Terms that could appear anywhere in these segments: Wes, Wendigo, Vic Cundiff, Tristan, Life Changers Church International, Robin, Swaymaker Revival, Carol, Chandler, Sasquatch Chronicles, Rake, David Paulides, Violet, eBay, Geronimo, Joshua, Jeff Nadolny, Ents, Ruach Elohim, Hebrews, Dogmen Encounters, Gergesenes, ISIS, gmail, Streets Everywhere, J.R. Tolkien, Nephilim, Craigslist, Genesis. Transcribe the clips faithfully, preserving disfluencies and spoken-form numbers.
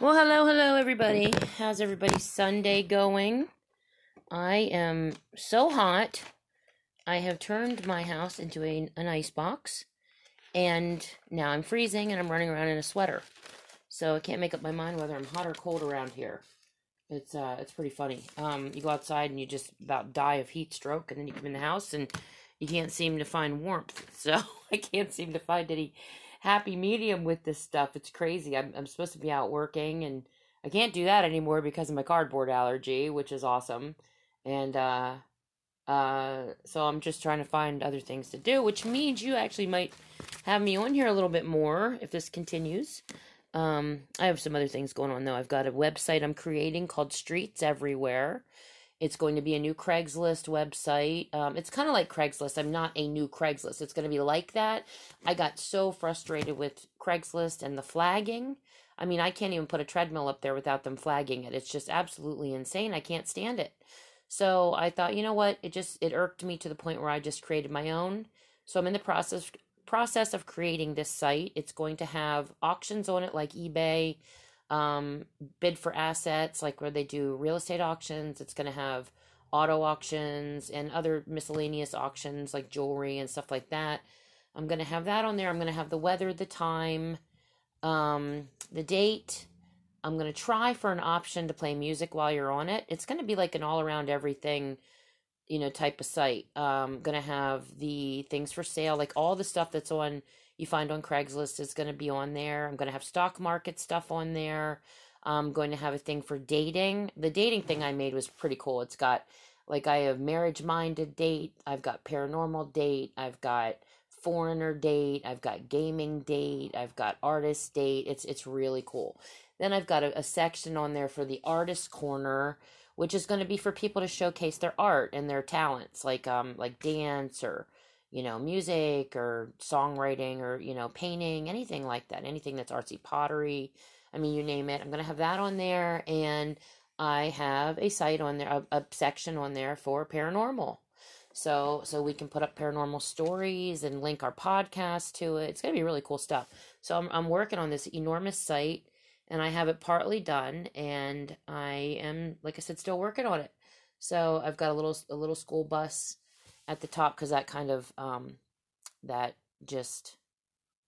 Well, hello, hello, everybody. How's everybody's Sunday going? I am so hot. I have turned my house into a, an ice box, and now I'm freezing, and I'm running around in a sweater. So I can't make up my mind whether I'm hot or cold around here. It's uh, it's pretty funny. Um, you go outside, and you just about die of heat stroke, and then you come in the house, and you can't seem to find warmth. So I can't seem to find any happy medium with this stuff. It's crazy. I'm, I'm supposed to be out working, and I can't do that anymore because of my cardboard allergy, which is awesome. And uh, uh, so I'm just trying to find other things to do, which means you actually might have me on here a little bit more if this continues. Um, I have some other things going on, though. I've got a website I'm creating called Streets Everywhere. It's going to be a new Craigslist website. Um, it's kind of like Craigslist. I'm not a new Craigslist. It's going to be like that. I got so frustrated with Craigslist and the flagging. I mean, I can't even put a treadmill up there without them flagging it. It's just absolutely insane. I can't stand it. So I thought, you know what? It just, it irked me to the point where I just created my own. So I'm in the process process of creating this site. It's going to have auctions on it like eBay. Um, bid for assets, like where they do real estate auctions. It's going to have auto auctions and other miscellaneous auctions like jewelry and stuff like that. I'm going to have that on there. I'm going to have the weather, the time, um, the date. I'm going to try for an option to play music while you're on it. It's going to be like an all around everything, you know, type of site. Um, going to have the things for sale, like all the stuff that's on you find on Craigslist is going to be on there. I'm going to have stock market stuff on there. I'm going to have a thing for dating. The dating thing I made was pretty cool. It's got, like, I have marriage-minded date. I've got paranormal date. I've got foreigner date. I've got gaming date. I've got artist date. It's it's really cool. Then I've got a, a section on there for the artist corner, which is going to be for people to showcase their art and their talents, like um like dance or, you know, music or songwriting or, you know, painting, anything like that, anything that's artsy, pottery. I mean, you name it. I'm going to have that on there. And I have a site on there, a, a section on there for paranormal. So, so we can put up paranormal stories and link our podcast to it. It's going to be really cool stuff. So I'm, I'm working on this enormous site, and I have it partly done, and I am, like I said, still working on it. So I've got a little, a little school bus at the top, because that kind of, um, that just,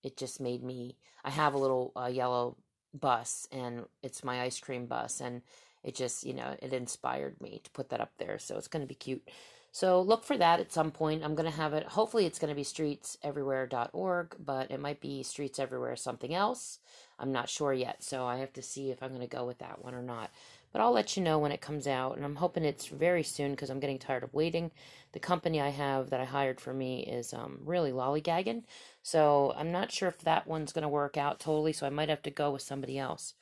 it just made me, I have a little uh, yellow bus, and it's my ice cream bus, and it just, you know, it inspired me to put that up there, so it's going to be cute. So look for that at some point. I'm going to have it, hopefully it's going to be streets everywhere dot org, but it might be Streets Everywhere something else. I'm not sure yet, so I have to see if I'm going to go with that one or not. But I'll let you know when it comes out, and I'm hoping it's very soon because I'm getting tired of waiting. The company I have that I hired for me is um, really lollygagging, so I'm not sure if that one's going to work out totally, so I might have to go with somebody else.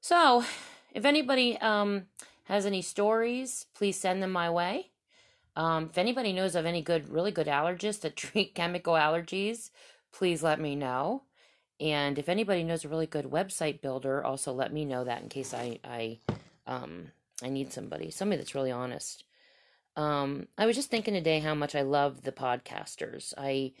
So if anybody um, has any stories, please send them my way. Um, if anybody knows of any good, really good allergists that treat chemical allergies, please let me know. And if anybody knows a really good website builder, also let me know that in case I I, um, I need somebody, somebody that's really honest. Um, I was just thinking today how much I love the podcasters. I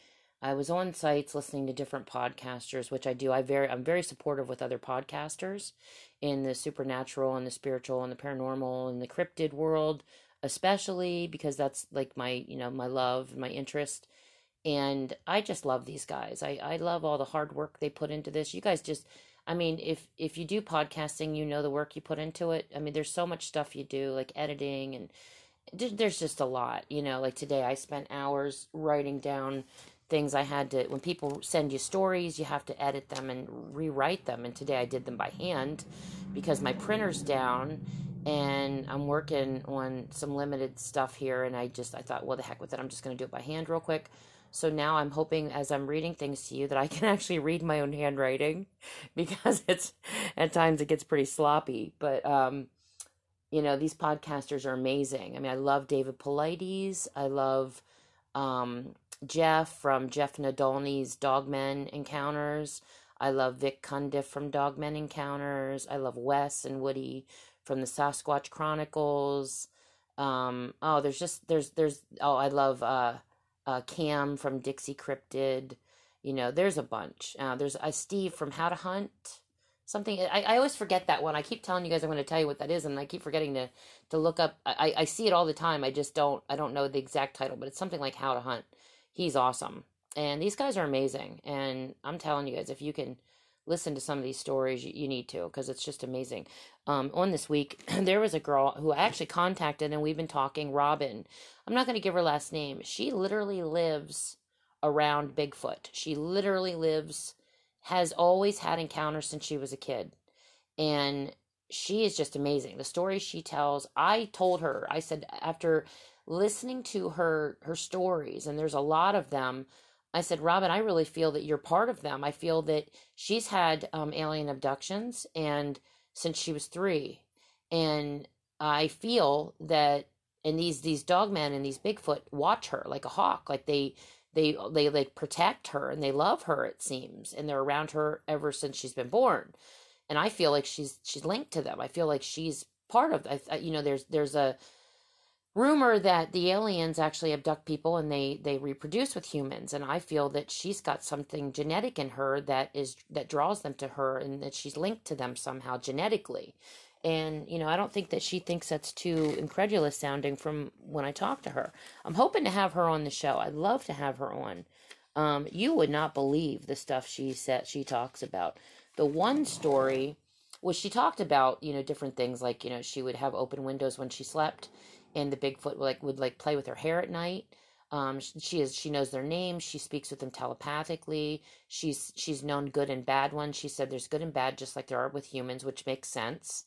I was on sites listening to different podcasters, which I do. I very I'm very supportive with other podcasters in the supernatural and the spiritual and the paranormal and the cryptid world, especially because that's like my, you know, my love, my interest. And I just love these guys. I, I love all the hard work they put into this. You guys just, I mean, if, if you do podcasting, you know the work you put into it. I mean, there's so much stuff you do, like editing, and there's just a lot, you know. Like today I spent hours writing down things I had to, when people send you stories, you have to edit them and rewrite them. And today I did them by hand because my printer's down. And I'm working on some limited stuff here, and I just, I thought, well, the heck with it. I'm just going to do it by hand real quick. So now I'm hoping as I'm reading things to you that I can actually read my own handwriting, because it's, at times it gets pretty sloppy. But, um, you know, these podcasters are amazing. I mean, I love David Paulides. I love um, Jeff from Jeff Nadolny's Dogmen Encounters. I love Vic Cundiff from Dogmen Encounters. I love Wes and Woody from the Sasquatch Chronicles. Um, oh, there's just, there's, there's, oh, I love uh, uh, Cam from Dixie Cryptid. You know, there's a bunch. Uh, there's uh, Steve from How to Hunt. Something I, I always forget that one. I keep telling you guys I'm going to tell you what that is, and I keep forgetting to to look up. I, I see it all the time. I just don't I don't know the exact title, but it's something like How to Hunt. He's awesome, and these guys are amazing. And I'm telling you guys, if you can listen to some of these stories, you, you need to, because it's just amazing. Um, on this week, there was a girl who I actually contacted, and we've been talking. Robin. I'm not going to give her last name. She literally lives around Bigfoot. She literally lives. Has always had encounters since she was a kid. And she is just amazing. The stories she tells, I told her, I said, after listening to her, her stories, and there's a lot of them, I said, Robin, I really feel that you're part of them. I feel that she's had um, alien abductions and since she was three. And I feel that, and these, these dogmen and these Bigfoot watch her like a hawk, like they... They, they like protect her and they love her, it seems. And they're around her ever since she's been born. And I feel like she's, she's linked to them. I feel like she's part of, I, you know, there's, there's a rumor that the aliens actually abduct people and they, they reproduce with humans. And I feel that she's got something genetic in her that is, that draws them to her and that she's linked to them somehow genetically. And, you know, I don't think that she thinks that's too incredulous sounding from when I talk to her. I'm hoping to have her on the show. I'd love to have her on. Um, you would not believe the stuff she said, she talks about. The one story was she talked about, you know, different things like, you know, she would have open windows when she slept and the Bigfoot would like, would like play with her hair at night. Um, she is, she knows their names. She speaks with them telepathically. She's, she's known good and bad ones. She said there's good and bad, just like there are with humans, which makes sense.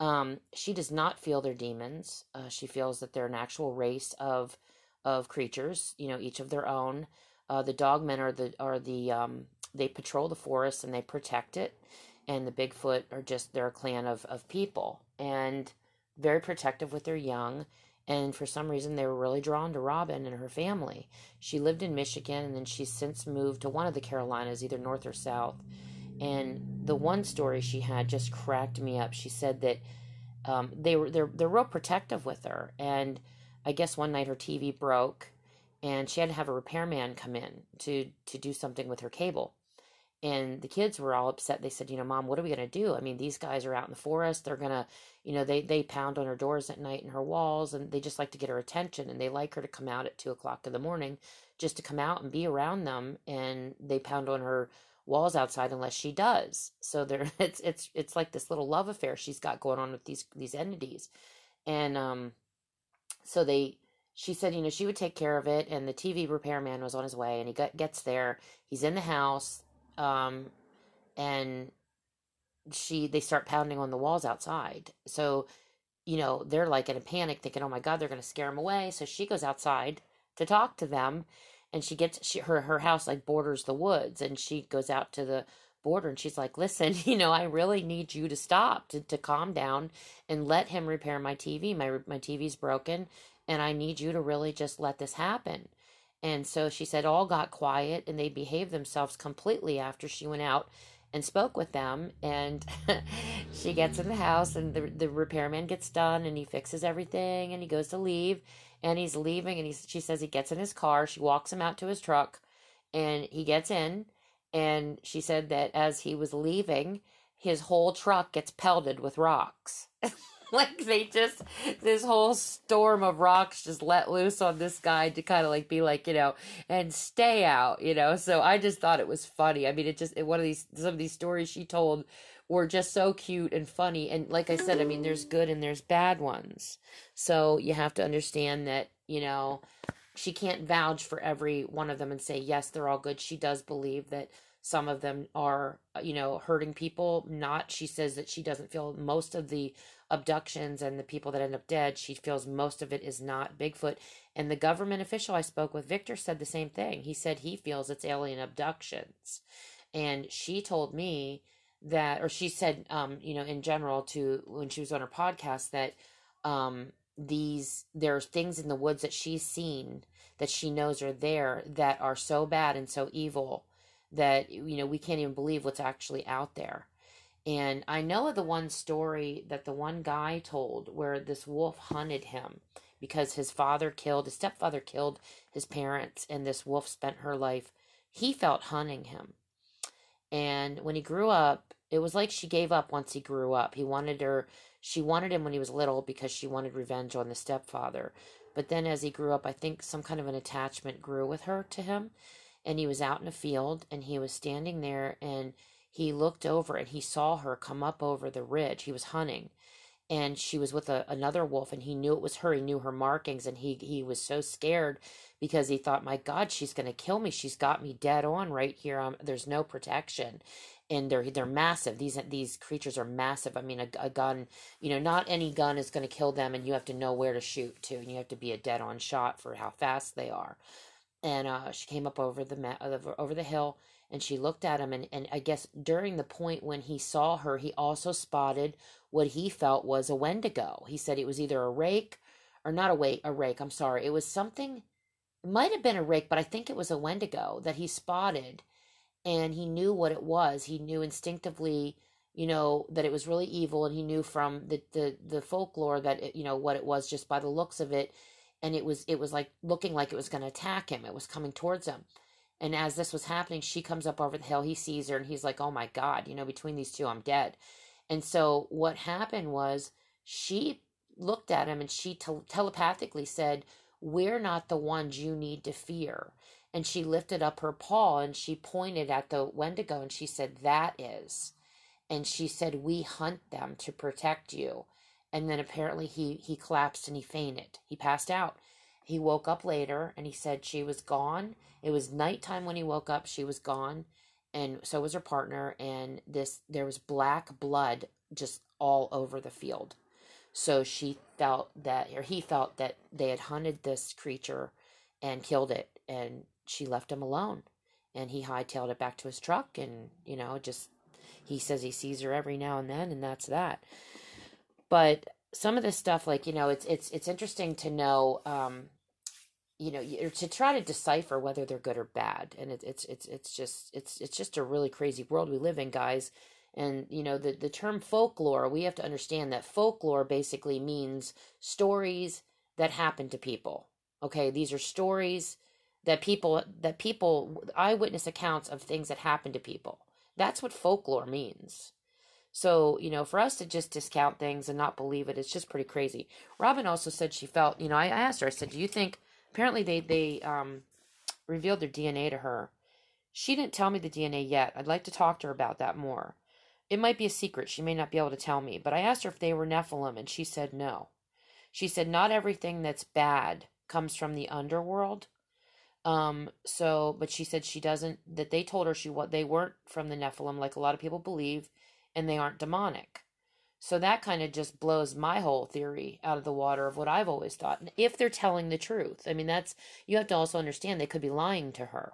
Um, she does not feel they're demons. Uh, she feels that they're an actual race of, of creatures, you know, each of their own. Uh, the dogmen are the, are the, um, they patrol the forest and they protect it. And the Bigfoot are just, they're a clan of, of people and very protective with their young. And for some reason, they were really drawn to Robin and her family. She lived in Michigan and then she's since moved to one of the Carolinas, either north or south. And the one story she had just cracked me up. She said that um, they were they're they're real protective with her. And I guess one night her T V broke, and she had to have a repairman come in to to do something with her cable. And the kids were all upset. They said, you know, Mom, what are we gonna do? I mean, these guys are out in the forest. They're gonna, you know, they they pound on her doors at night and her walls, and they just like to get her attention. And they like her to come out at two o'clock in the morning, just to come out and be around them. And they pound on her walls outside unless she does. So there it's it's it's like this little love affair she's got going on with these these entities. And um so they she said, you know, she would take care of it, and the T V repairman was on his way, and he got, gets there, he's in the house, um and she they start pounding on the walls outside. So, you know, they're like in a panic thinking, oh my God, they're going to scare him away. So she goes outside to talk to them. And she gets, she, her, her house like borders the woods, and she goes out to the border and she's like, listen, you know, I really need you to stop, to, to calm down and let him repair my T V. My, my T V's broken and I need you to really just let this happen. And so she said all got quiet and they behaved themselves completely after she went out and spoke with them. And she gets in the house and the, the repairman gets done and he fixes everything and he goes to leave. And he's leaving, and he, she says he gets in his car. She walks him out to his truck, and he gets in. And she said that as he was leaving, his whole truck gets pelted with rocks. Like, they just, this whole storm of rocks just let loose on this guy to kind of, like, be like, you know, and stay out, you know. So I just thought it was funny. I mean, it just, it, one of these, some of these stories she told were just so cute and funny. And like I said, I mean, there's good and there's bad ones. So you have to understand that, you know, she can't vouch for every one of them and say, yes, they're all good. She does believe that some of them are, you know, hurting people. Not, she says that she doesn't feel most of the abductions and the people that end up dead, she feels most of it is not Bigfoot. And the government official I spoke with, Victor, said the same thing. He said he feels it's alien abductions. And she told me that, or she said, um, you know, in general to, when she was on her podcast, that, um, these, there are things in the woods that she's seen that she knows are there that are so bad and so evil that, you know, we can't even believe what's actually out there. And I know of the one story that the one guy told where this wolf hunted him because his father killed, his stepfather killed his parents, and this wolf spent her life, he felt, hunting him. And when he grew up, It was like she gave up once he grew up. He wanted her, she wanted him when he was little because she wanted revenge on the stepfather. But then as he grew up, I think some kind of an attachment grew with her to him. And he was out in a field and he was standing there and he looked over and he saw her come up over the ridge. He was hunting. And she was with a, another wolf, and he knew it was her. He knew her markings, and he, he was so scared because he thought, my God, she's going to kill me. She's got me dead on right here. Um, there's no protection, and they're they're massive. These these creatures are massive. I mean, a, a gun, you know, not any gun is going to kill them, and you have to know where to shoot, too, and you have to be a dead-on shot for how fast they are. And uh, she came up over the ma- over the hill, and she looked at him, and, and I guess during the point when he saw her, he also spotted what he felt was a Wendigo. He said it was either a rake or not a, wait, a rake. I'm sorry. It was something. It might have been a rake, but I think it was a Wendigo that he spotted. And he knew what it was. He knew instinctively, you know, that it was really evil. And he knew from the, the, the folklore that, it, you know, what it was just by the looks of it. And it was it was like looking like it was going to attack him. It was coming towards him. And as this was happening, she comes up over the hill. He sees her and he's like, oh, my God, you know, between these two, I'm dead. And so what happened was she looked at him and she te- telepathically said, we're not the ones you need to fear. And she lifted up her paw and she pointed at the Wendigo and she said, that is. And she said, we hunt them to protect you. And then apparently he, he collapsed and he fainted. He passed out. He woke up later and he said she was gone. It was nighttime when he woke up. She was gone. And so was her partner, and this there was black blood just all over the field. So she felt that, or he felt that they had hunted this creature and killed it, and she left him alone. And he hightailed it back to his truck, and, you know, just, he says he sees her every now and then, and that's that. But some of this stuff, like, you know, it's it's it's interesting to know, um, you know, to try to decipher whether they're good or bad. And it, it's, it's, it's just, it's, it's just a really crazy world we live in, guys. And, you know, the, the term folklore, we have to understand that folklore basically means stories that happen to people. Okay. These are stories that people, that people, eyewitness accounts of things that happen to people. That's what folklore means. So, you know, for us to just discount things and not believe it, it's just pretty crazy. Robin also said she felt, you know, I, I asked her, I said, do you think, apparently they, they um, revealed their D N A to her. She didn't tell me the D N A yet. I'd like to talk to her about that more. It might be a secret. She may not be able to tell me. But I asked her if they were Nephilim, and she said no. She said not everything that's bad comes from the underworld. Um. So, but she said she doesn't, that they told her she what they weren't from the Nephilim, like a lot of people believe, and they aren't demonic. So that kind of just blows my whole theory out of the water of what I've always thought. And if they're telling the truth, I mean, that's, you have to also understand they could be lying to her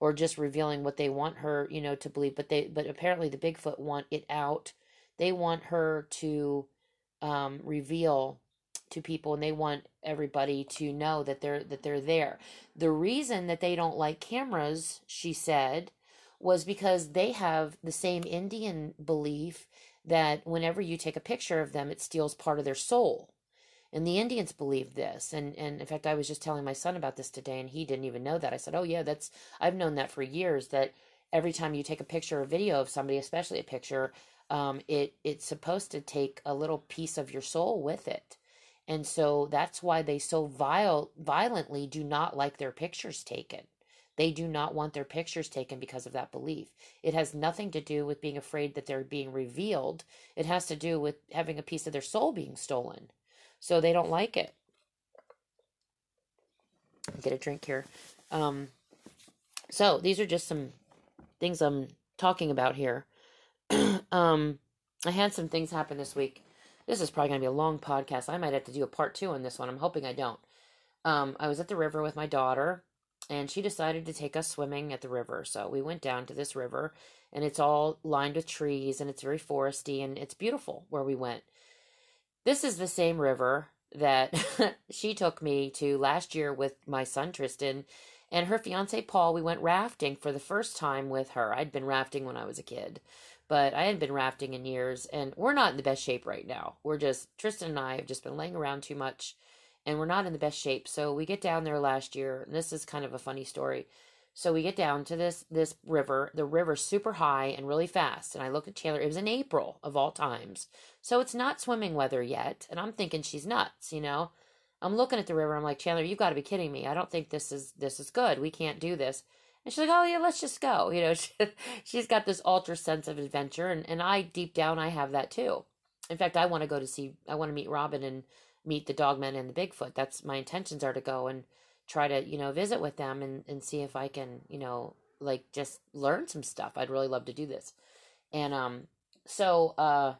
or just revealing what they want her, you know, to believe. But they, but apparently the Bigfoot want it out. They want her to um, reveal to people, and they want everybody to know that they're, that they're there. The reason that they don't like cameras, she said, was because they have the same Indian belief that whenever you take a picture of them, it steals part of their soul. And the Indians believe this. And, and in fact, I was just telling my son about this today, and he didn't even know that. I said, oh, yeah, that's, I've known that for years, that every time you take a picture or video of somebody, especially a picture, um, it it's supposed to take a little piece of your soul with it. And so that's why they so viol- violently do not like their pictures taken. They do not want their pictures taken because of that belief. It has nothing to do with being afraid that they're being revealed. It has to do with having a piece of their soul being stolen. So they don't like it. Get a drink here. Um, so these are just some things I'm talking about here. um, I had some things happen this week. This is probably going to be a long podcast. I might have to do a part two on this one. I'm hoping I don't. Um, I was at the river with my daughter, and she decided to take us swimming at the river. So we went down to this river, and it's all lined with trees, and it's very foresty, and it's beautiful where we went. This is the same river that she took me to last year with my son, Tristan, and her fiance, Paul. We went rafting for the first time with her. I'd been rafting when I was a kid, but I hadn't been rafting in years, and we're not in the best shape right now. We're just, Tristan and I have just been laying around too much, and we're not in the best shape. So we get down there last year, and this is kind of a funny story. So we get down to this this river. The river's super high and really fast. And I look at Chandler. It was in April of all times. So it's not swimming weather yet. And I'm thinking she's nuts, you know. I'm looking at the river. I'm like, Chandler, you've got to be kidding me. I don't think this is this is good. We can't do this. And she's like, oh, yeah, let's just go. You know, she, she's got this ultra sense of adventure. And, and I, deep down, I have that too. In fact, I want to go to see, I want to meet Robin and meet the Dogmen and the Bigfoot. That's, my intentions are to go and try to, you know, visit with them and, and see if I can, you know, like just learn some stuff. I'd really love to do this. And, um, so, uh,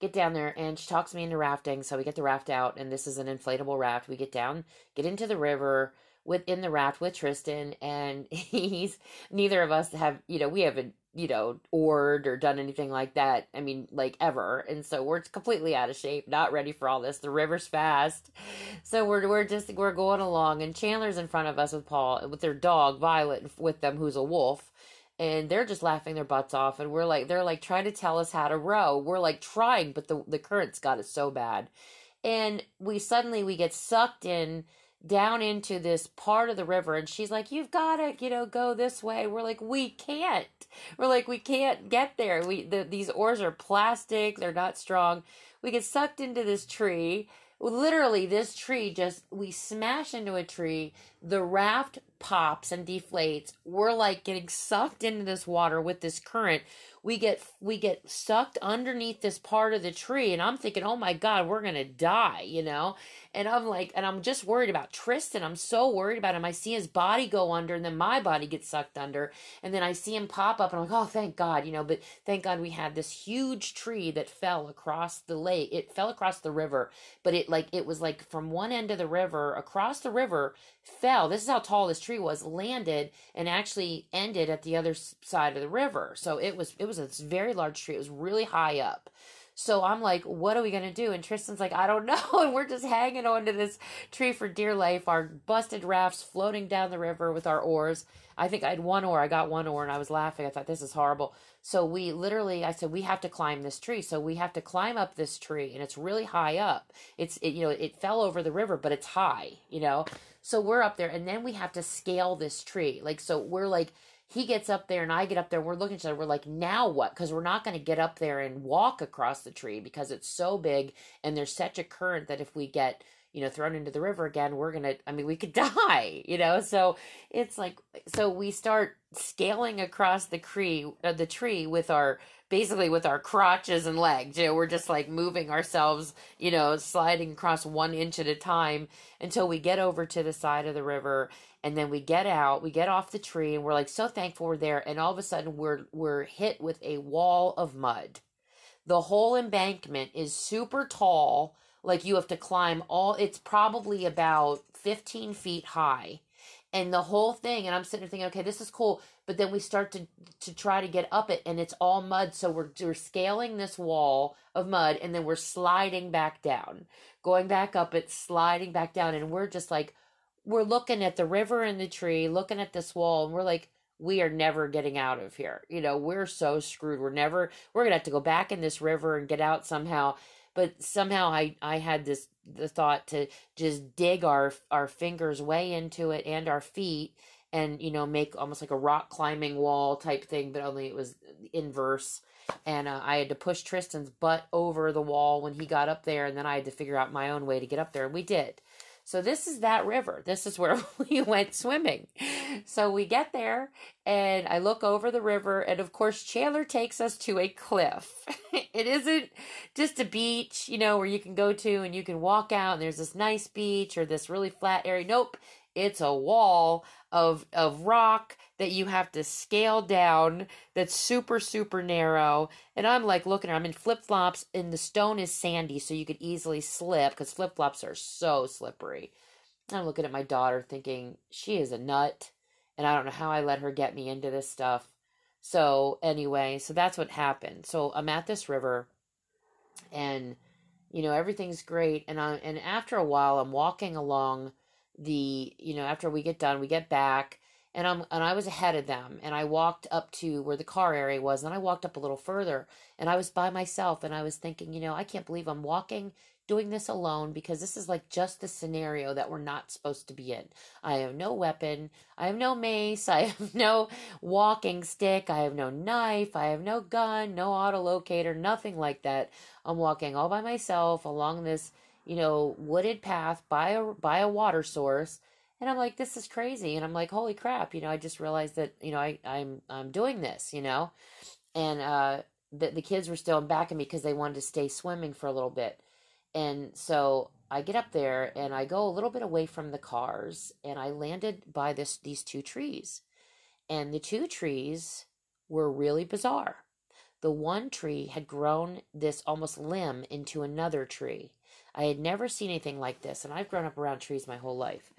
get down there and she talks me into rafting. So we get the raft out and this is an inflatable raft. We get down, get into the river within the raft with Tristan and he's, neither of us have, you know, we haven't, you know, oared or done anything like that. I mean, like ever. And so we're completely out of shape, not ready for all this. The river's fast. So we're, we're just, we're going along and Chandler's in front of us with Paul, with their dog, Violet, with them, who's a wolf. And they're just laughing their butts off. And we're like, they're like trying to tell us how to row. We're like trying, but the, the current's got us so bad. And we suddenly, we get sucked in down into this part of the river. And she's like, you've got to, you know, go this way. We're like, we can't. We're like, we can't get there. We the, These oars are plastic. They're not strong. We get sucked into this tree. Literally, this tree just, we smash into a tree. The raft pops and deflates. We're like getting sucked into this water with this current. We get we get sucked underneath this part of the tree. And I'm thinking, oh my God, we're going to die, you know? And I'm like, and I'm just worried about Tristan. I'm so worried about him. I see his body go under and then my body gets sucked under. And then I see him pop up and I'm like, oh, thank God, you know, but thank God we had this huge tree that fell across the lake. It fell across the river, but it like, it was like from one end of the river, across the river, fell. This is how tall this tree was, landed and actually ended at the other side of the river. So it was, it was a very large tree. It was really high up. So I'm like, what are we going to do? And Tristan's like, I don't know. And we're just hanging on to this tree for dear life. Our busted rafts floating down the river with our oars. I think I had one oar. I got one oar and I was laughing. I thought, this is horrible. So we literally, I said, we have to climb this tree. So we have to climb up this tree and it's really high up. It's, it, you know, it fell over the river, but it's high, you know? So we're up there and then we have to scale this tree. Like, so we're like, he gets up there and I get up there. We're looking at each other. We're like, now what? Because we're not going to get up there and walk across the tree because it's so big and there's such a current that if we get, you know, thrown into the river again, we're going to, I mean, we could die, you know? So it's like, so we start scaling across the tree, uh, the tree with our, basically with our crotches and legs, you know, we're just like moving ourselves, you know, sliding across one inch at a time until we get over to the side of the river. And then we get out, we get off the tree and we're like, so thankful we're there. And all of a sudden we're, we're hit with a wall of mud. The whole embankment is super tall. Like you have to climb all, it's probably about fifteen feet high and the whole thing. And I'm sitting there thinking, okay, this is cool. But then we start to, to try to get up it and it's all mud. So we're, we're scaling this wall of mud and then we're sliding back down, going back up it, sliding back down. And we're just like, we're looking at the river and the tree, looking at this wall and we're like, we are never getting out of here. You know, we're so screwed. We're never, we're going to have to go back in this river and get out somehow. But somehow I, I had this the thought to just dig our our fingers way into it and our feet and, you know, make almost like a rock climbing wall type thing, but only it was inverse. And uh, I had to push Tristan's butt over the wall when he got up there, and then I had to figure out my own way to get up there, and we did. So this is that river. This is where we went swimming. So we get there, and I look over the river, and of course, Chandler takes us to a cliff. It isn't just a beach, you know, where you can go to and you can walk out, and there's this nice beach or this really flat area. Nope, it's a wall of of rock that you have to scale down that's super, super narrow. And I'm like looking, I'm in flip-flops, and the stone is sandy, so you could easily slip because flip-flops are so slippery. And I'm looking at my daughter thinking, she is a nut, and I don't know how I let her get me into this stuff. So anyway, so that's what happened. So I'm at this river, and, you know, everything's great. And I, and after a while, I'm walking along the, you know, after we get done, we get back. And I'm and I was ahead of them, and I walked up to where the car area was, and I walked up a little further, and I was by myself, and I was thinking, you know, I can't believe I'm walking doing this alone because this is like just the scenario that we're not supposed to be in. I have no weapon. I have no mace. I have no walking stick. I have no knife. I have no gun, no autolocator, nothing like that. I'm walking all by myself along this, you know, wooded path by a, by a water source. And I'm like, this is crazy. And I'm like, holy crap. You know, I just realized that, you know, I, I'm, I'm doing this, you know, and, uh, the, the kids were still in back of me because they wanted to stay swimming for a little bit. And so I get up there and I go a little bit away from the cars and I landed by this, these two trees, and the two trees were really bizarre. The one tree had grown this almost limb into another tree. I had never seen anything like this. And I've grown up around trees my whole life.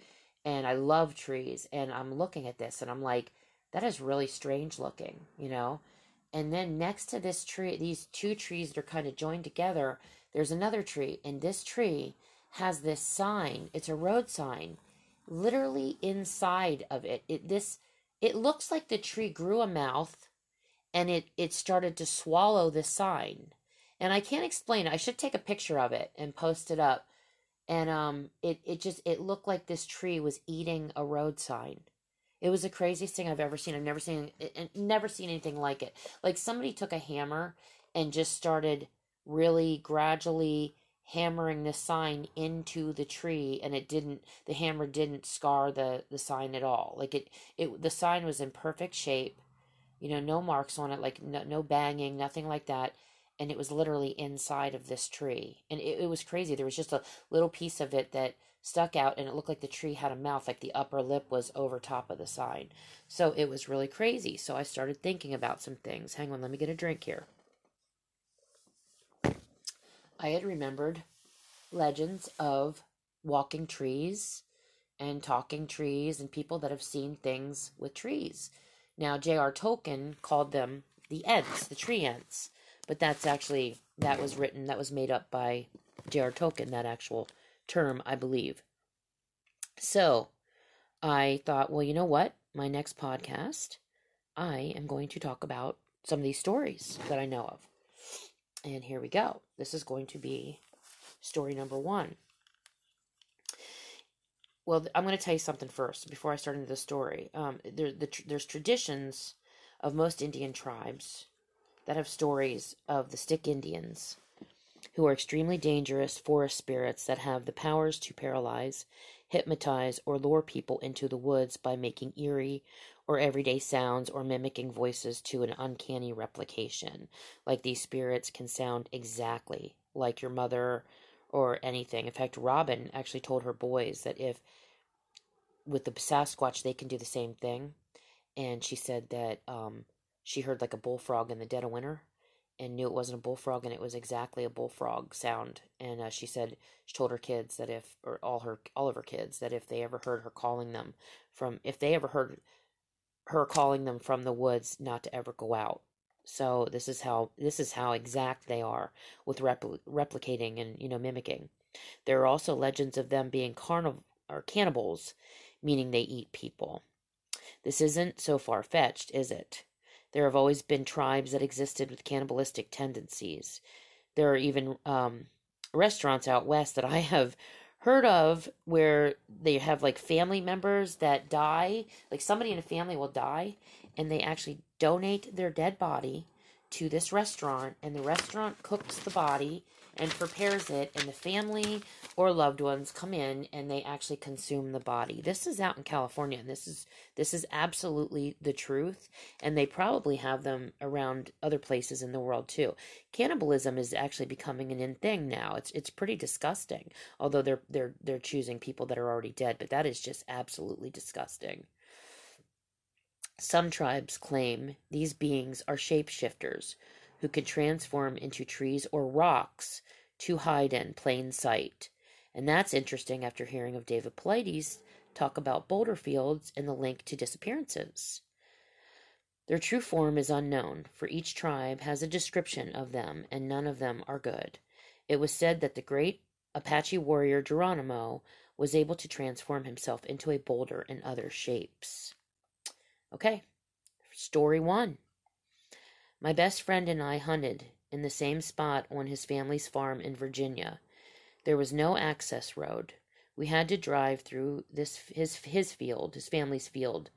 And I love trees, and I'm looking at this, and I'm like, that is really strange looking, you know? And then next to this tree, these two trees that are kind of joined together, there's another tree, and this tree has this sign. It's a road sign, literally inside of it. It this it looks like the tree grew a mouth, and it, it started to swallow the sign. And I can't explain it. I should take a picture of it and post it up. And um, it, it just, it looked like this tree was eating a road sign. It was the craziest thing I've ever seen. I've never seen, never seen anything like it. Like somebody took a hammer and just started really gradually hammering the sign into the tree. And it didn't, the hammer didn't scar the, the sign at all. Like it, it, the sign was in perfect shape, you know, no marks on it, like no, no banging, nothing like that. And it was literally inside of this tree. And it, it was crazy. There was just a little piece of it that stuck out. And it looked like the tree had a mouth. Like the upper lip was over top of the sign. So it was really crazy. So I started thinking about some things. Hang on. Let me get a drink here. I had remembered legends of walking trees. And talking trees. And people that have seen things with trees. Now J R Tolkien called them the Ents. The tree Ents. But that's actually, that was written, that was made up by J R Tolkien, that actual term, I believe. So, I thought, well, you know what? My next podcast, I am going to talk about some of these stories that I know of. And here we go. This is going to be story number one. Well, I'm going to tell you something first, before I start into the story. Um, there, the, there's traditions of most Indian tribes that have stories of the Stick Indians, who are extremely dangerous forest spirits that have the powers to paralyze, hypnotize, or lure people into the woods by making eerie or everyday sounds or mimicking voices to an uncanny replication. Like these spirits can sound exactly like your mother or anything. In fact, Robin actually told her boys that if, with the Sasquatch, they can do the same thing. And she said that, um, she heard like a bullfrog in the dead of winter and knew it wasn't a bullfrog, and it was exactly a bullfrog sound. And uh, she said, she told her kids that if, or all her, all of her kids, that if they ever heard her calling them from, if they ever heard her calling them from the woods, not to ever go out. So this is how, this is how exact they are with repl- replicating and, you know, mimicking. There are also legends of them being carniv- or cannibals, meaning they eat people. This isn't so far-fetched, is it? There have always been tribes that existed with cannibalistic tendencies. There are even um, restaurants out west that I have heard of where they have like family members that die. Like somebody in a family will die, and they actually donate their dead body to this restaurant, and the restaurant cooks the body and prepares it, and the family or loved ones come in and they actually consume the body. This is out in California, and this is this is absolutely the truth, and they probably have them around other places in the world too. Cannibalism is actually becoming an in thing now. It's it's pretty disgusting, although they're they're they're choosing people that are already dead, but that is just absolutely disgusting. Some tribes claim these beings are shapeshifters who can transform into trees or rocks to hide in plain sight. And that's interesting after hearing of David Paulides talk about boulder fields and the link to disappearances. Their true form is unknown, for each tribe has a description of them, and none of them are good. It was said that the great Apache warrior Geronimo was able to transform himself into a boulder and other shapes. Okay, story one. My best friend and I hunted in the same spot on his family's farm in Virginia. There was no access road. We had to drive through this his his field, his family's field,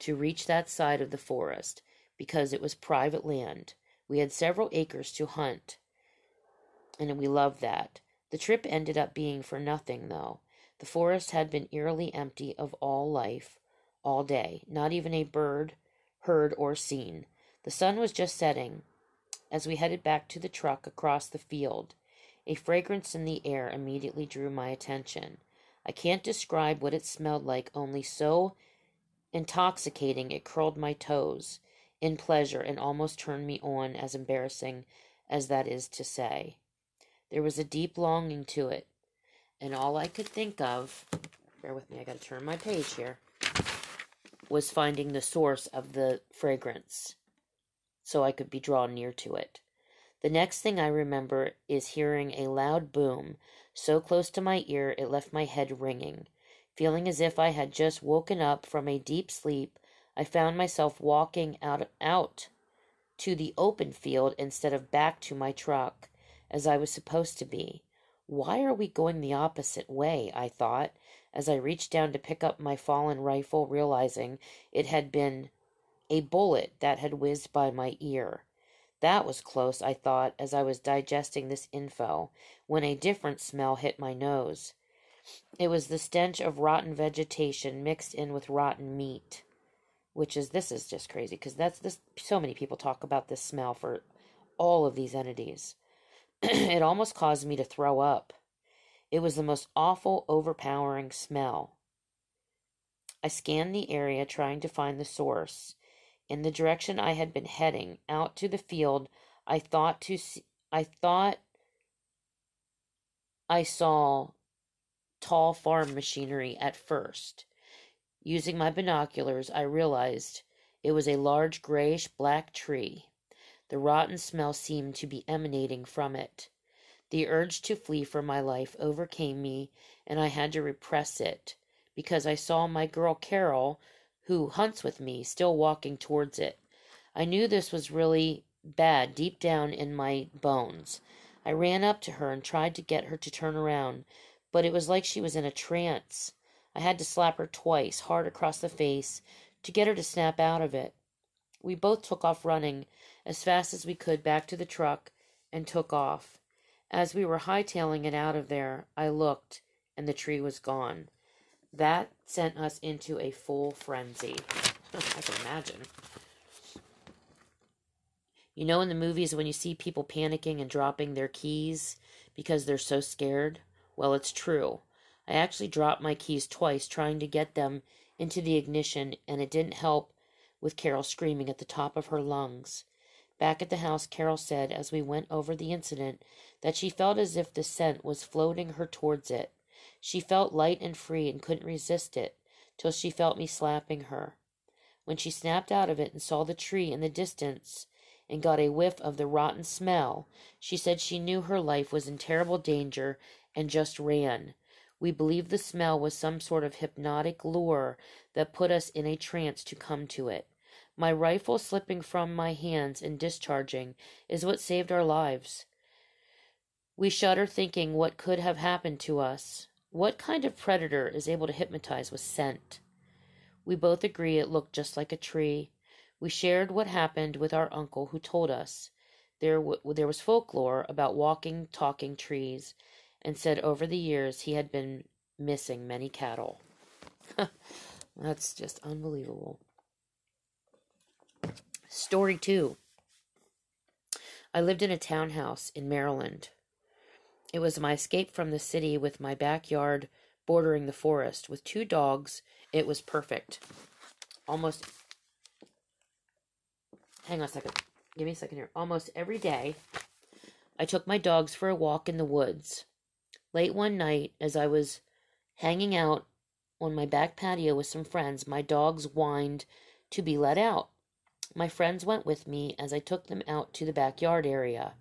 to reach that side of the forest, because it was private land. We had several acres to hunt, and we loved that. The trip ended up being for nothing, though. The forest had been eerily empty of all life, all day. Not even a bird heard or seen. The sun was just setting as we headed back to the truck across the field. A fragrance in the air immediately drew my attention. I can't describe what it smelled like, only so intoxicating it curled my toes in pleasure and almost turned me on, as embarrassing as that is to say. There was a deep longing to it, and all I could think of, bear with me, I gotta turn my page here, was finding the source of the fragrance so I could be drawn near to it. The next thing I remember is hearing a loud boom so close to my ear it left my head ringing. Feeling as if I had just woken up from a deep sleep, I found myself walking out, out to the open field instead of back to my truck, as I was supposed to be. Why are we going the opposite way, I thought, as I reached down to pick up my fallen rifle, realizing it had been a bullet that had whizzed by my ear. That was close, I thought, as I was digesting this info, when a different smell hit my nose. It was the stench of rotten vegetation mixed in with rotten meat, which is, this is just crazy, because that's this, so many people talk about this smell for all of these entities. It almost caused me to throw up. It was the most awful, overpowering smell. I scanned the area, trying to find the source. In the direction I had been heading, out to the field, I thought to see, I thought I saw tall farm machinery at first. Using my binoculars, I realized it was a large grayish-black tree. The rotten smell seemed to be emanating from it. The urge to flee for my life overcame me, and I had to repress it, because I saw my girl Carol, who hunts with me, still walking towards it. I knew this was really bad deep down in my bones. I ran up to her and tried to get her to turn around, but it was like she was in a trance. I had to slap her twice, hard across the face, to get her to snap out of it. We both took off running as fast as we could back to the truck and took off. As we were hightailing it out of there, I looked, and the tree was gone. That sent us into a full frenzy. I can imagine. You know in the movies when you see people panicking and dropping their keys because they're so scared? Well, it's true. I actually dropped my keys twice trying to get them into the ignition, and it didn't help with Carol screaming at the top of her lungs. Back at the house, Carol said as we went over the incident that she felt as if the scent was floating her towards it. She felt light and free and couldn't resist it till she felt me slapping her. When she snapped out of it and saw the tree in the distance and got a whiff of the rotten smell, she said she knew her life was in terrible danger and just ran. We believe the smell was some sort of hypnotic lure that put us in a trance to come to it. My rifle slipping from my hands and discharging is what saved our lives. We shudder thinking what could have happened to us. What kind of predator is able to hypnotize with scent? We both agree it looked just like a tree. We shared what happened with our uncle, who told us there, w- there was folklore about walking, talking trees, and said over the years he had been missing many cattle. That's just unbelievable. Story two. I lived in a townhouse in Maryland. It was my escape from the city with my backyard bordering the forest. With two dogs, it was perfect. Almost... Hang on a second. Give me a second here. Almost every day, I took my dogs for a walk in the woods. Late one night, as I was hanging out on my back patio with some friends, my dogs whined to be let out. My friends went with me as I took them out to the backyard area.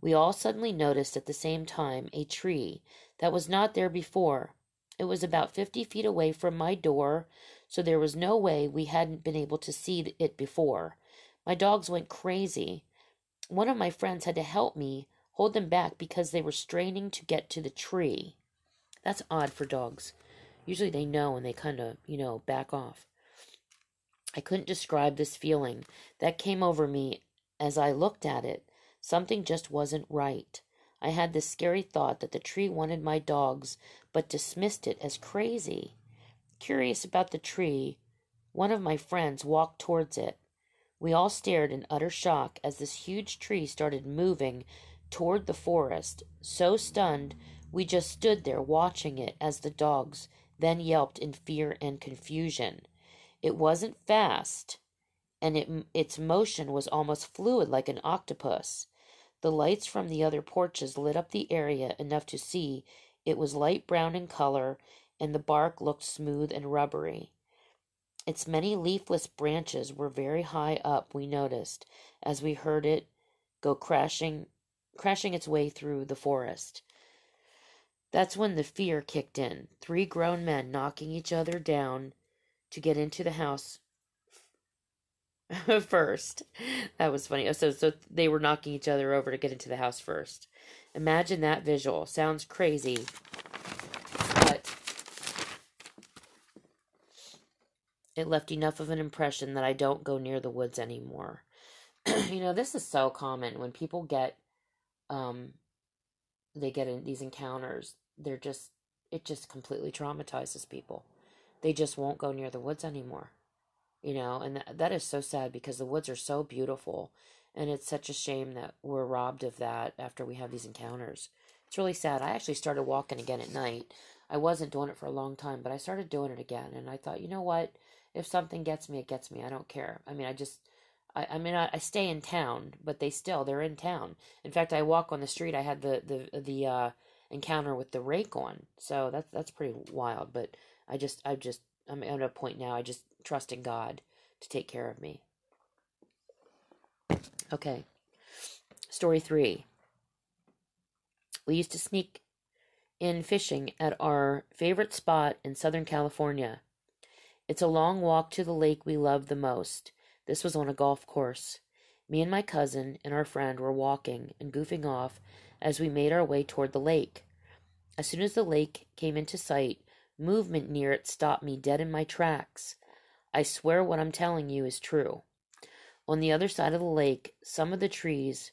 We all suddenly noticed at the same time a tree that was not there before. It was about fifty feet away from my door, so there was no way we hadn't been able to see it before. My dogs went crazy. One of my friends had to help me hold them back because they were straining to get to the tree. That's odd for dogs. Usually they know and they kind of, you know, back off. I couldn't describe this feeling that came over me as I looked at it. Something just wasn't right. I had this scary thought that the tree wanted my dogs, but dismissed it as crazy. Curious about the tree, one of my friends walked towards it. We all stared in utter shock as this huge tree started moving toward the forest. So stunned, we just stood there watching it as the dogs then yelped in fear and confusion. It wasn't fast, and it, its motion was almost fluid like an octopus. The lights from the other porches lit up the area enough to see it was light brown in color, and the bark looked smooth and rubbery. Its many leafless branches were very high up, we noticed, as we heard it go crashing, crashing its way through the forest. That's when the fear kicked in. Three grown men knocking each other down to get into the house first. That was funny. So, so they were knocking each other over to get into the house first. Imagine that visual. Sounds crazy. It left enough of an impression that I don't go near the woods anymore. You know, this is so common. When people get, um, they get in these encounters, they're just, it just completely traumatizes people. They just won't go near the woods anymore. You know, and th- that is so sad because the woods are so beautiful. And it's such a shame that we're robbed of that after we have these encounters. It's really sad. I actually started walking again at night. I wasn't doing it for a long time, but I started doing it again. And I thought, you know what? If something gets me, it gets me. I don't care. I mean, I just, I, I mean, I, I stay in town, but they still, they're in town. In fact, I walk on the street. I had the, the, the, uh, encounter with the rake on. So that's, that's pretty wild, but I just, I just, I'm at a point now. I just trust in God to take care of me. Okay. Story three. We used to sneak in fishing at our favorite spot in Southern California. It's a long walk to the lake we love the most. This was on a golf course. Me and my cousin and our friend were walking and goofing off as we made our way toward the lake. As soon as the lake came into sight, movement near it stopped me dead in my tracks. I swear what I'm telling you is true. On the other side of the lake, some of the trees...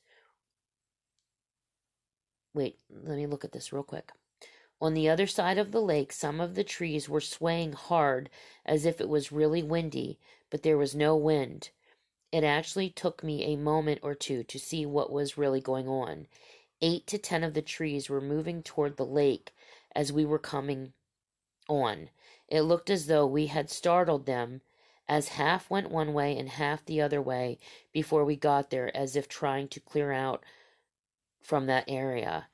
Wait, let me look at this real quick. On the other side of the lake, some of the trees were swaying hard as if it was really windy, but there was no wind. It actually took me a moment or two to see what was really going on. Eight to ten of the trees were moving toward the lake as we were coming on. It looked as though we had startled them, as half went one way and half the other way before we got there, as if trying to clear out from that area.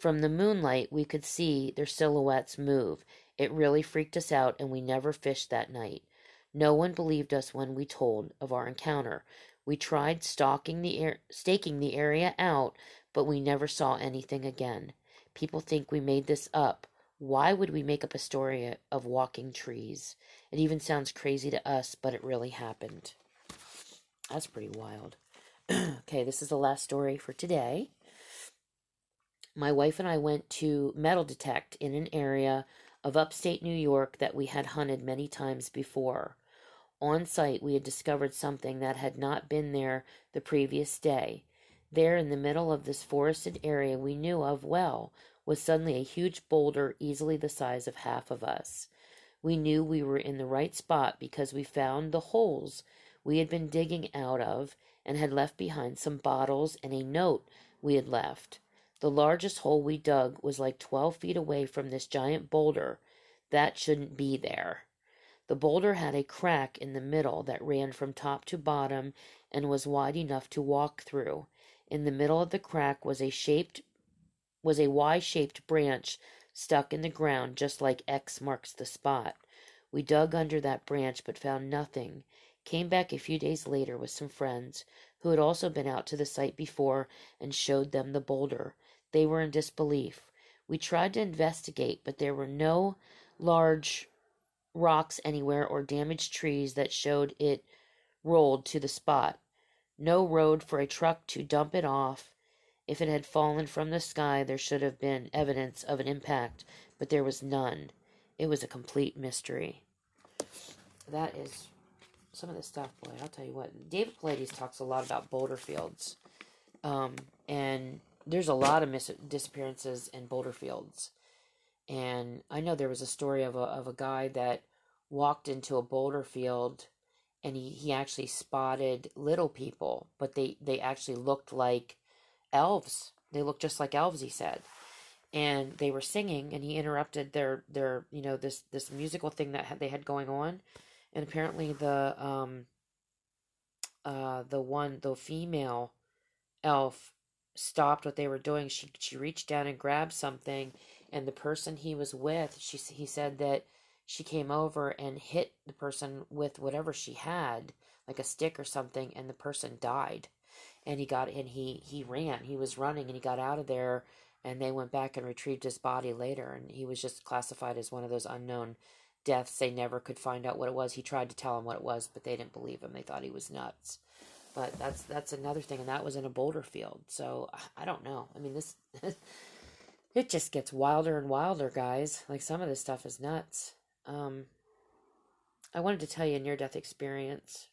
From the moonlight, we could see their silhouettes move. It really freaked us out, and we never fished that night. No one believed us when we told of our encounter. We tried stalking the air, staking the area out, but we never saw anything again. People think we made this up. Why would we make up a story of walking trees? It even sounds crazy to us, but it really happened. That's pretty wild. Okay, this is the last story for today. My wife and I went to metal detect in an area of upstate New York that we had hunted many times before. On site, we had discovered something that had not been there the previous day. There, in the middle of this forested area we knew of well, was suddenly a huge boulder easily the size of half of us. We knew we were in the right spot because we found the holes we had been digging out of and had left behind some bottles and a note we had left. The largest hole we dug was like twelve feet away from this giant boulder. That shouldn't be there. The boulder had a crack in the middle that ran from top to bottom and was wide enough to walk through. In the middle of the crack was a shaped, was a Y-shaped branch stuck in the ground, just like X marks the spot. We dug under that branch but found nothing. Came back a few days later with some friends who had also been out to the site before and showed them the boulder. They were in disbelief. We tried to investigate, but there were no large rocks anywhere or damaged trees that showed it rolled to the spot. No road for a truck to dump it off, If it had fallen from the sky, there should have been evidence of an impact, but there was none. It was a complete mystery. That is some of the stuff, boy, I'll tell you what. David Paulides talks a lot about boulder fields. Um, and there's a lot of mis- disappearances in boulder fields. And I know there was a story of a of a guy that walked into a boulder field, and he, he actually spotted little people, but they, they actually looked like elves. They looked just like elves, he said. And they were singing, and he interrupted their, their you know, this, this musical thing that they had going on. And apparently the um uh the one the female elf stopped what they were doing. She she reached down and grabbed something, and the person he was with, she he said that she came over and hit the person with whatever she had, like a stick or something, and the person died. And he got and he he ran. He was running, and he got out of there. And they went back and retrieved his body later, and he was just classified as one of those unknown deaths. They never could find out what it was. He tried to tell them what it was, but they didn't believe him. They thought he was nuts. But that's that's another thing, and that was in a boulder field. So I don't know. I mean, this it just gets wilder and wilder, guys. Like, some of this stuff is nuts. Um, I wanted to tell you a near-death experience,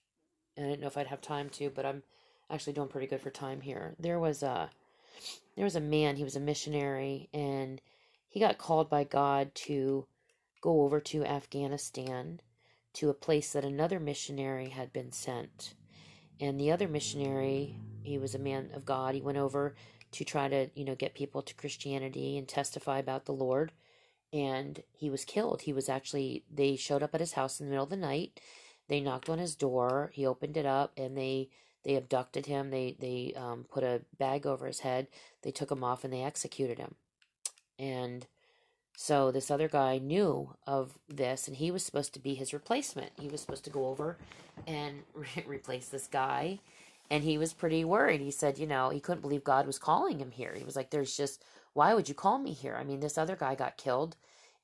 and I didn't know if I'd have time to, but I'm actually doing pretty good for time here. There was a... There was a man, he was a missionary, and he got called by God to go over to Afghanistan to a place that another missionary had been sent. And the other missionary, he was a man of God. He went over to try to, you know, get people to Christianity and testify about the Lord. And he was killed. He was actually, they showed up at his house in the middle of the night. They knocked on his door. He opened it up, and they... They abducted him. They they um, put a bag over his head. They took him off, and they executed him. And so this other guy knew of this, and he was supposed to be his replacement. He was supposed to go over and re- replace this guy. And he was pretty worried. He said, you know, he couldn't believe God was calling him here. He was like, there's just, why would you call me here? I mean, this other guy got killed,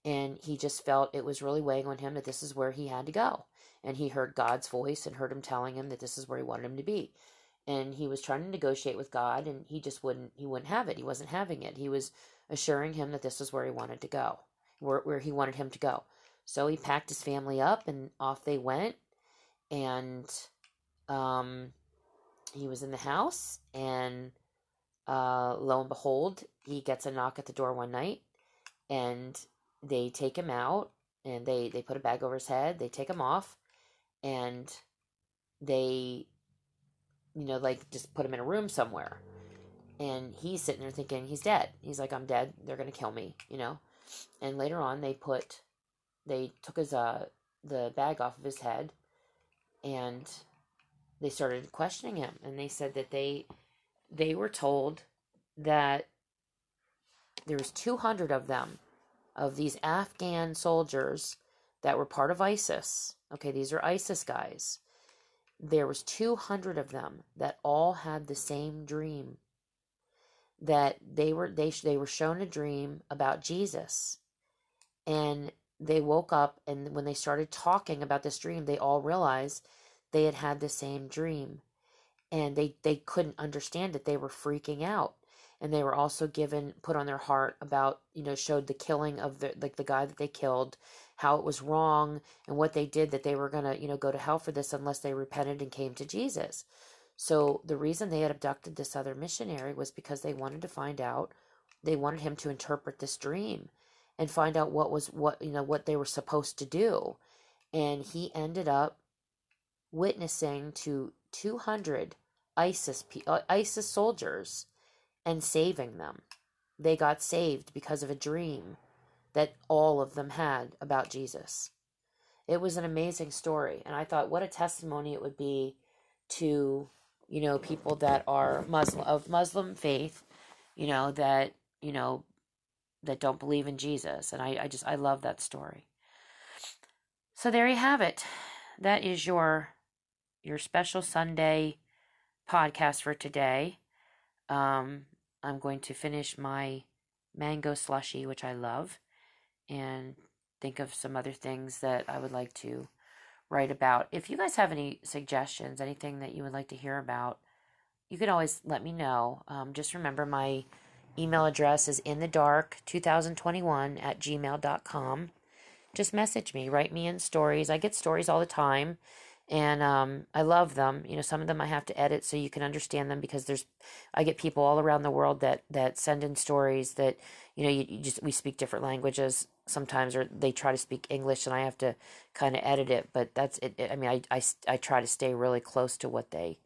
and he just felt it was really weighing on him that this is where he had to go. And he heard God's voice and heard him telling him that this is where he wanted him to be. And he was trying to negotiate with God, and he just wouldn't, he wouldn't have it. He wasn't having it. He was assuring him that this was where he wanted to go, where, where he wanted him to go. So he packed his family up, and off they went. And um, he was in the house, and uh, lo and behold, he gets a knock at the door one night, and they take him out, and they, they put a bag over his head. They take him off. And they, you know, like, just put him in a room somewhere. And he's sitting there thinking he's dead. He's like, I'm dead. They're going to kill me, you know. And later on, they put, they took his, uh, the bag off of his head. And they started questioning him. And they said that they, they were told that there was two hundred of them, of these Afghan soldiers that were part of ISIS. Okay, these are ISIS guys. There was two hundred of them that all had the same dream. That they were they they were shown a dream about Jesus. And they woke up, and when they started talking about this dream, they all realized they had had the same dream. And they, they couldn't understand it. They were freaking out. And they were also given, put on their heart about, you know, showed the killing of the, like the guy that they killed, how it was wrong, and what they did, that they were going to, you know, go to hell for this unless they repented and came to Jesus. So the reason they had abducted this other missionary was because they wanted to find out, they wanted him to interpret this dream and find out what was, what, you know, what they were supposed to do. And he ended up witnessing to two hundred ISIS, uh, ISIS soldiers and saving them. They got saved because of a dream that all of them had about Jesus. It was an amazing story. And I thought, what a testimony it would be to, you know, people that are Muslim, of Muslim faith, you know, that, you know, that don't believe in Jesus. And I, I just, I love that story. So there you have it. That is your, your special Sunday podcast for today. Um, I'm going to finish my mango slushy, which I love, and think of some other things that I would like to write about. If you guys have any suggestions, anything that you would like to hear about, you could always let me know. Um, just remember my email address is in the dark two thousand twenty-one at gmail dot com. Just message me, write me in stories. I get stories all the time, and um, I love them. You know, some of them I have to edit so you can understand them, because there's, I get people all around the world that, that send in stories that, you know, you, you just, we speak different languages sometimes, or they try to speak English and I have to kind of edit it, but that's it. I mean, I, I, I try to stay really close to what they,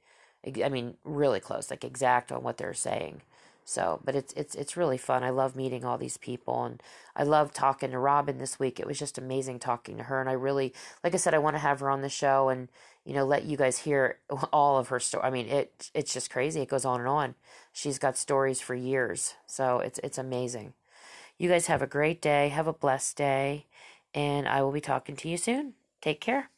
I mean, really close, like exact on what they're saying. So, but it's, it's, it's really fun. I love meeting all these people, and I love talking to Robin this week. It was just amazing talking to her. And I really, like I said, I want to have her on the show and, you know, let you guys hear all of her story. I mean, it, it's just crazy. It goes on and on. She's got stories for years. So it's, it's amazing. You guys have a great day. Have a blessed day. And I will be talking to you soon. Take care.